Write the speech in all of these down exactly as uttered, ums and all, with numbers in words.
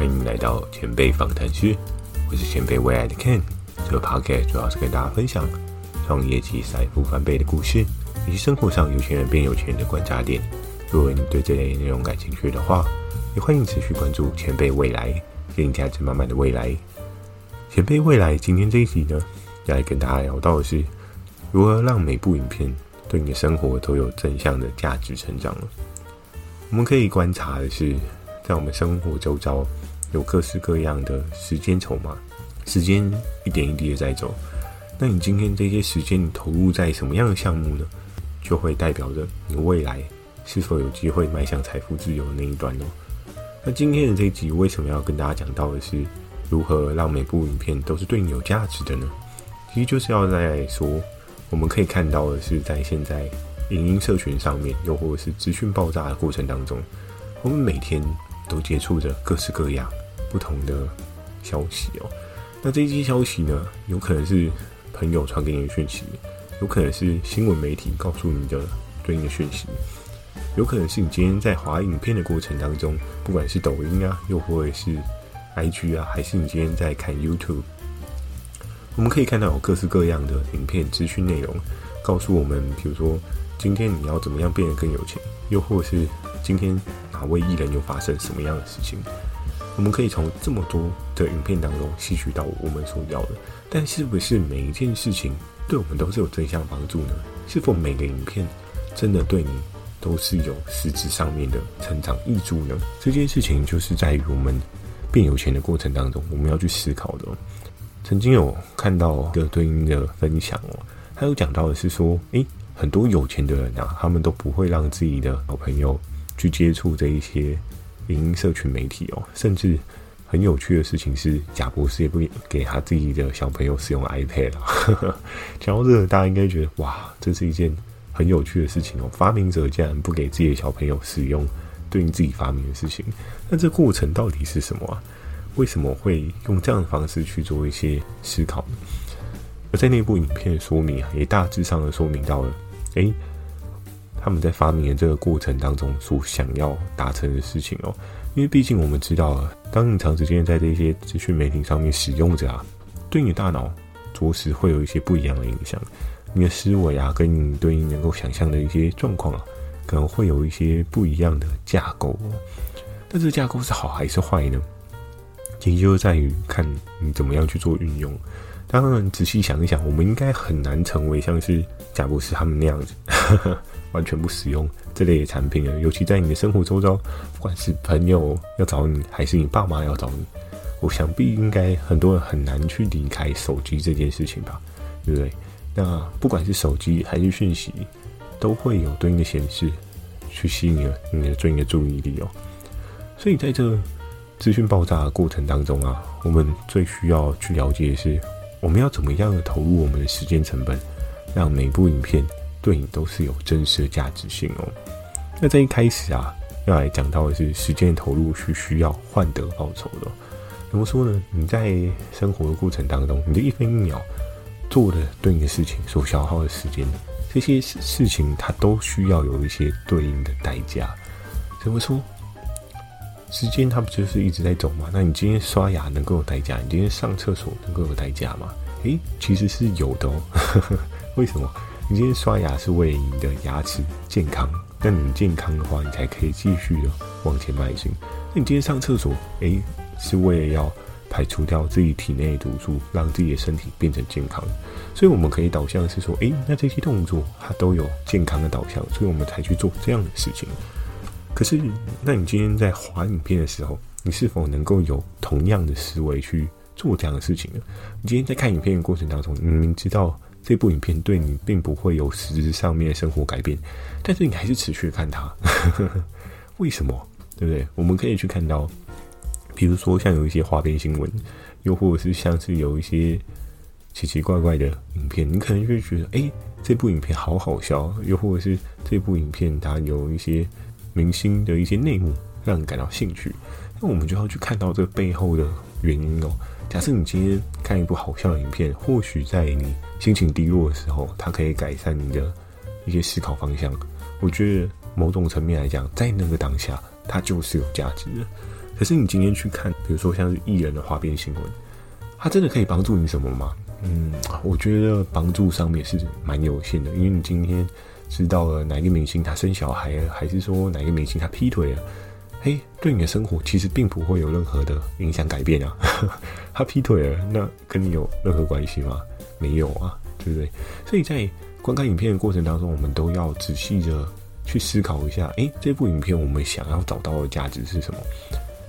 欢迎来到前辈访谈室，我是前辈未来的 Ken。这个 podcast 主要是跟大家分享创业及财富翻倍的故事，以及生活上有钱人变有钱人的观察点。如果你对这类内容感兴趣的话，也欢迎持续关注前辈未来，给你价值满满的未来。前辈未来今天这一集呢，要来跟大家聊到的是如何让每部影片对你的生活都有正向的价值成长了。我们可以观察的是，在我们生活周遭有各式各样的时间筹码，时间一点一滴的在走。那你今天这些时间你投入在什么样的项目呢？就会代表着你未来是否有机会迈向财富自由的那一端哦。那今天的这一集为什么要跟大家讲到的是如何让每部影片都是对你有价值的呢？其实就是要再来说，我们可以看到的是，在现在影音社群上面，又或者是资讯爆炸的过程当中，我们每天都接触着各式各样不同的消息哦。那这些消息呢，有可能是朋友传给你的讯息，有可能是新闻媒体告诉你的对应的讯息，有可能是你今天在滑影片的过程当中，不管是抖音啊，又或者是 I G 啊，还是你今天在看 YouTube，我们可以看到有各式各样的影片资讯内容告诉我们，比如说今天你要怎么样变得更有钱，又或是今天哪位艺人又发生什么样的事情。我们可以从这么多的影片当中吸取到我们所要的，但是不是每一件事情对我们都是有正向帮助呢？是否每个影片真的对你都是有实质上面的成长益助呢？这件事情就是在于我们变有钱的过程当中我们要去思考的哦。曾经有看到一个对应的分享哦，他有讲到的是说，诶，很多有钱的人啊，他们都不会让自己的好朋友去接触这一些影音社群媒体哦，甚至很有趣的事情是，贾博士也不给他自己的小朋友使用 iPad 啦。讲到这个，大家应该觉得哇，这是一件很有趣的事情哦，发明者竟然不给自己的小朋友使用对应自己发明的事情，那这过程到底是什么啊？为什么会用这样的方式去做一些思考呢？而在那部影片的说明啊，也大致上的说明到了，诶，他们在发明的这个过程当中所想要达成的事情哦。因为毕竟我们知道了，当你长时间在这些资讯媒体上面使用着啊，对你的大脑着实会有一些不一样的影响，你的思维啊，跟你对应能够想象的一些状况啊，可能会有一些不一样的架构哦。但这架构是好还是坏呢？其实就在于看你怎么样去做运用。当然仔细想一想，我们应该很难成为像是贾博士他们那样子呵呵完全不使用这类的产品了，尤其在你的生活周遭，不管是朋友要找你还是你爸妈要找你，我想必应该很多人很难去离开手机这件事情吧，对不对？那不管是手机还是讯息，都会有对应的显示去吸引了你的对应的注意力哦。所以在这资讯爆炸的过程当中啊，我们最需要去了解的是，我们要怎么样的投入我们的时间成本，让每部影片对你都是有真实的价值性哦。那在一开始啊，要来讲到的是时间投入是需要换得报酬的哦。怎么说呢？你在生活的过程当中，你的一分一秒做的对你的事情所消耗的时间，这些事情它都需要有一些对应的代价。怎么说？时间它不就是一直在走吗？那你今天刷牙能够有代价，你今天上厕所能够有代价吗？诶，其实是有的哦。为什么？你今天刷牙是为你的牙齿健康，那你健康的话，你才可以继续的往前迈进。那你今天上厕所，诶，是为了要排除掉自己体内的毒素，让自己的身体变成健康。所以我们可以导向是说，诶，那这些动作它都有健康的导向，所以我们才去做这样的事情。可是那你今天在滑影片的时候，你是否能够有同样的思维去做这样的事情呢？你今天在看影片的过程当中，你明知道这部影片对你并不会有实质上面的生活改变，但是你还是持续看它。为什么？对不对？我们可以去看到，比如说像有一些花边新闻，又或者是像是有一些奇奇怪怪的影片，你可能就会觉得，诶，这部影片好好笑，又或者是这部影片它有一些明星的一些内幕让你感到兴趣，那我们就要去看到这背后的原因哦。假设你今天看一部好笑的影片，或许在你心情低落的时候，它可以改善你的一些思考方向。我觉得某种层面来讲，在那个当下，它就是有价值的。可是你今天去看比如说像是艺人的花边新闻，它真的可以帮助你什么吗？嗯，我觉得帮助上面是蛮有限的，因为你今天知道了哪一个明星他生小孩了，还是说哪一个明星他劈腿了，嘿，对你的生活其实并不会有任何的影响改变啊他劈腿了那跟你有任何关系吗？没有啊，对不对？所以在观看影片的过程当中，我们都要仔细的去思考一下，诶，这部影片我们想要找到的价值是什么。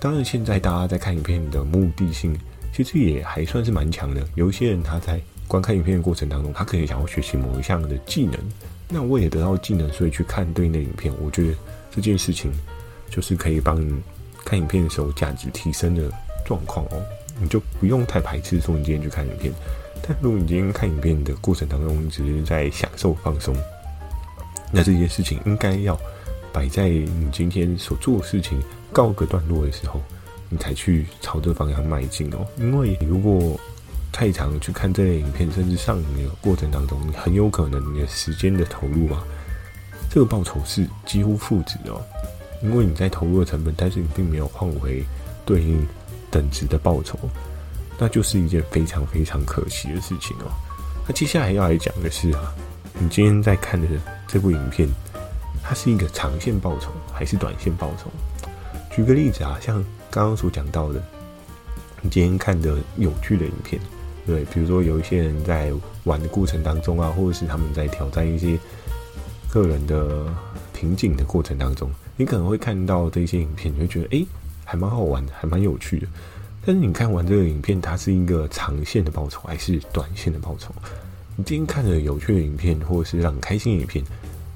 当然现在大家在看影片的目的性其实也还算是蛮强的，有一些人他在观看影片的过程当中，他可能想要学习某一项的技能，那我也得到技能，所以去看对应的影片，我觉得这件事情就是可以帮你看影片的时候价值提升的状况哦，你就不用太排斥说你今天去看影片。但如果你今天看影片的过程当中，你只是在享受放松，那这件事情应该要摆在你今天所做的事情告个段落的时候，你才去朝这方向迈进哦。因为你如果太常去看这类影片，甚至上瘾的过程当中，你很有可能你的时间的投入啊，这个报酬是几乎负值哦。因为你在投入的成本，但是你并没有换回对应等值的报酬，那就是一件非常非常可惜的事情哦。那接下来要来讲的是啊，你今天在看的这部影片，它是一个长线报酬还是短线报酬？举个例子啊，像刚刚所讲到的，你今天看的有趣的影片，对，比如说有一些人在玩的过程当中啊，或者是他们在挑战一些个人的瓶颈的过程当中，你可能会看到这些影片，你会觉得诶，还蛮好玩的，还蛮有趣的。但是你看完这个影片，它是一个长线的报酬还是短线的报酬？你今天看的有趣的影片或者是让你开心的影片，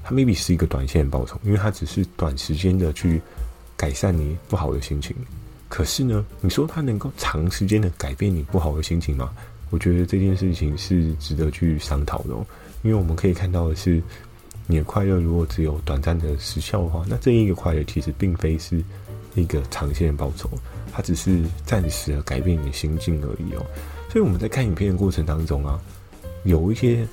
它 maybe 是一个短线的报酬，因为它只是短时间的去改善你不好的心情。可是呢，你说它能够长时间的改变你不好的心情吗？我觉得这件事情是值得去商讨的哦。因为我们可以看到的是，你的快乐如果只有短暂的时效的话，那这一个快乐其实并非是一个长线的报酬，它只是暂时的改变你的心境而已哦。所以我们在看影片的过程当中啊，有一些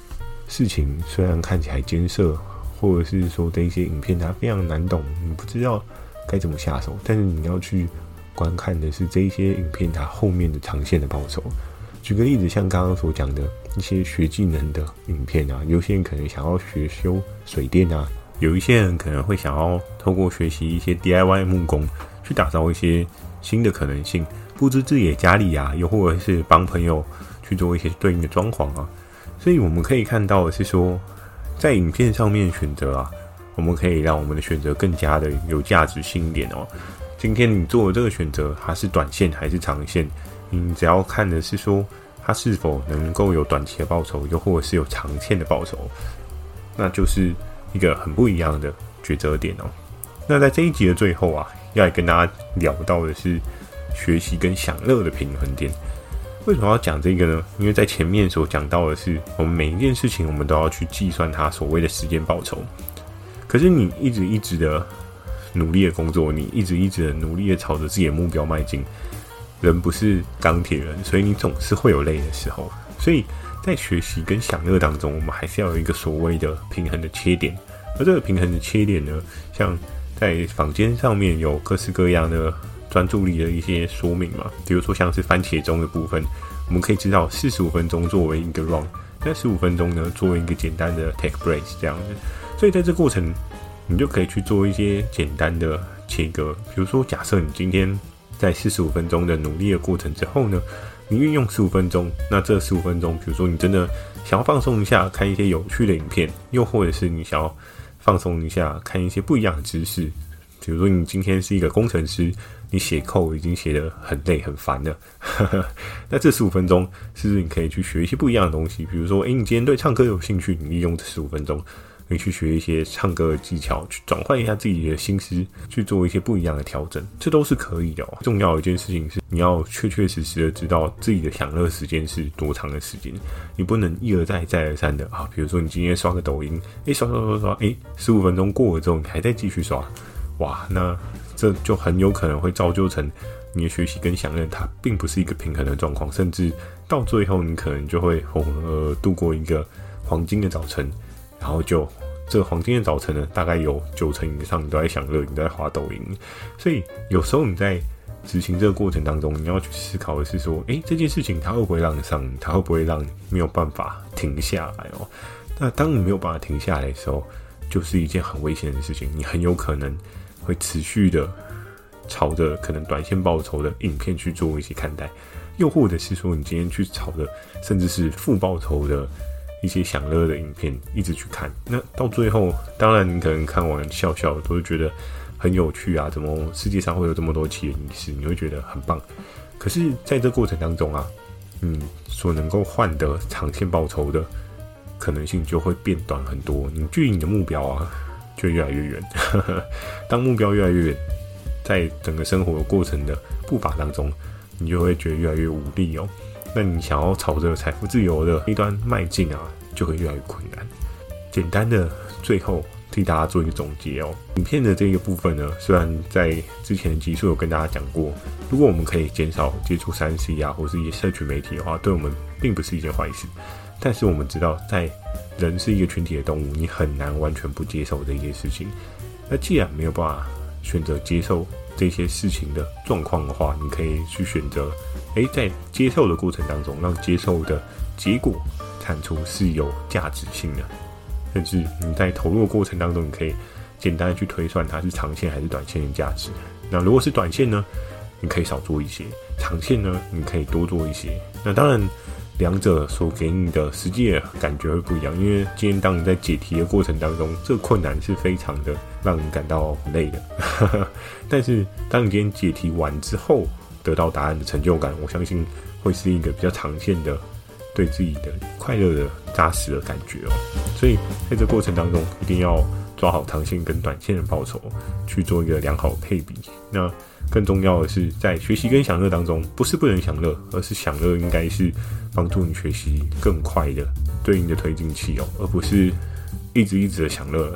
事情虽然看起来艰涩，或者是说这一些影片它非常难懂，你不知道该怎么下手，但是你要去观看的是这一些影片它后面的长线的报酬。举个例子，像刚刚所讲的一些学技能的影片啊，有些人可能想要学修水电啊，有一些人可能会想要透过学习一些 D I Y 木工去打造一些新的可能性，布置自己的家里啊，又或者是帮朋友去做一些对应的装潢啊。所以我们可以看到的是说，在影片上面选择啊，我们可以让我们的选择更加的有价值性一点哦。今天你做的这个选择，它是短线还是长线？你只要看的是说它是否能够有短期的报酬，又或者是有长线的报酬，那就是一个很不一样的抉择点哦。那在这一集的最后啊，要来跟大家聊到的是学习跟享乐的平衡点。为什么要讲这个呢？因为在前面所讲到的是，我们每一件事情我们都要去计算它所谓的时间报酬。可是你一直一直的努力的工作，你一直一直的努力的朝着自己的目标迈进，人不是钢铁人，所以你总是会有累的时候。所以在学习跟享乐当中，我们还是要有一个所谓的平衡的切点。而这个平衡的切点呢，像在坊间上面有各式各样的专注力的一些说明嘛，比如说像是番茄钟的部分，我们可以知道四十五分钟作为一个 round， 那十五分钟呢作为一个简单的 take break 这样子。所以在这过程你就可以去做一些简单的切割，比如说假设你今天在四十五分钟的努力的过程之后呢，你运用十五分钟，那这十五分钟比如说你真的想要放松一下，看一些有趣的影片，又或者是你想要放松一下，看一些不一样的知识，比如说你今天是一个工程师，你写code已经写得很累很烦了那这十五分钟是不是你可以去学一些不一样的东西？比如说诶，你今天对唱歌有兴趣，你利用这十五分钟你去学一些唱歌的技巧，去转换一下自己的心思，去做一些不一样的调整，这都是可以的哦。重要的一件事情是，你要确确实实的知道自己的享乐时间是多长的时间，你不能一而再再而三的啊，比如说你今天刷个抖音，诶刷刷刷刷，诶十五分钟过了之后你还在继续刷，哇，那这就很有可能会造就成你的学习跟享乐它并不是一个平衡的状况，甚至到最后你可能就会浑浑噩噩度过一个黄金的早晨，然后就这个黄金的早晨呢，大概有九成以上你都在享乐，你都在滑抖音。所以有时候你在执行这个过程当中，你要去思考的是说，诶，这件事情它会不会让你上瘾，它会不会让你没有办法停下来哦？那当你没有办法停下来的时候，就是一件很危险的事情，你很有可能会持续的朝着可能短线报酬的影片去做一些看待，又或者是说你今天去朝着甚至是负报酬的一些享乐的影片一直去看，那到最后当然你可能看完笑笑都会觉得很有趣啊，怎么世界上会有这么多奇人异事，你会觉得很棒。可是在这过程当中啊，嗯，所能够换得长线报酬的可能性就会变短很多，你距离你的目标啊就越来越远当目标越来越远，在整个生活过程的步伐当中，你就会觉得越来越无力哦。那你想要朝着财富自由的一端迈进啊，就会越来越困难。简单的最后替大家做一个总结哦。影片的这个部分呢，虽然在之前的集数有跟大家讲过，如果我们可以减少接触 三 C 啊，或是一些社群媒体的话，对我们并不是一件坏事。但是我们知道，在人是一个群体的动物，你很难完全不接受这些事情。那既然没有办法选择接受这些事情的状况的话，你可以去选择，诶，在接受的过程当中，让接受的结果产出是有价值性的。甚至你在投入的过程当中，你可以简单的去推算它是长线还是短线的价值。那如果是短线呢，你可以少做一些；长线呢，你可以多做一些。那当然，两者所给你的实际的感觉会不一样，因为今天当你在解题的过程当中，这个困难是非常的让你感到累的但是当你今天解题完之后得到答案的成就感，我相信会是一个比较长线的对自己的快乐的扎实的感觉哦。所以在这过程当中，一定要抓好长线跟短线的报酬去做一个良好的配比。那更重要的是，在学习跟享乐当中，不是不能享乐，而是享乐应该是帮助你学习更快的对应的推进器哦，而不是一直一直的享乐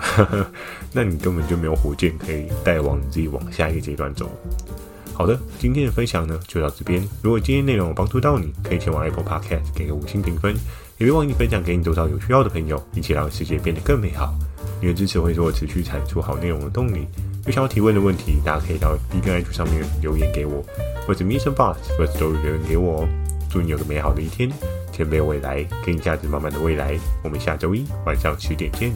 那你根本就没有火箭可以带往你自己往下一个阶段走。好的，今天的分享呢就到这边。如果今天内容有帮助到你，可以前往 Apple Podcast 给个五星评分，也别忘记分享给你周遭有需要的朋友，一起让世界变得更美好。你的支持会是我持续产出好内容的动力。有想要提问的问题，大家可以到 B 跟 H 上面留言给我，或者 Mission Box 或者 Story 留言给我哦。祝你有个美好的一天，前辈未来，给你价值满满的未来。我们下周一晚上十点见。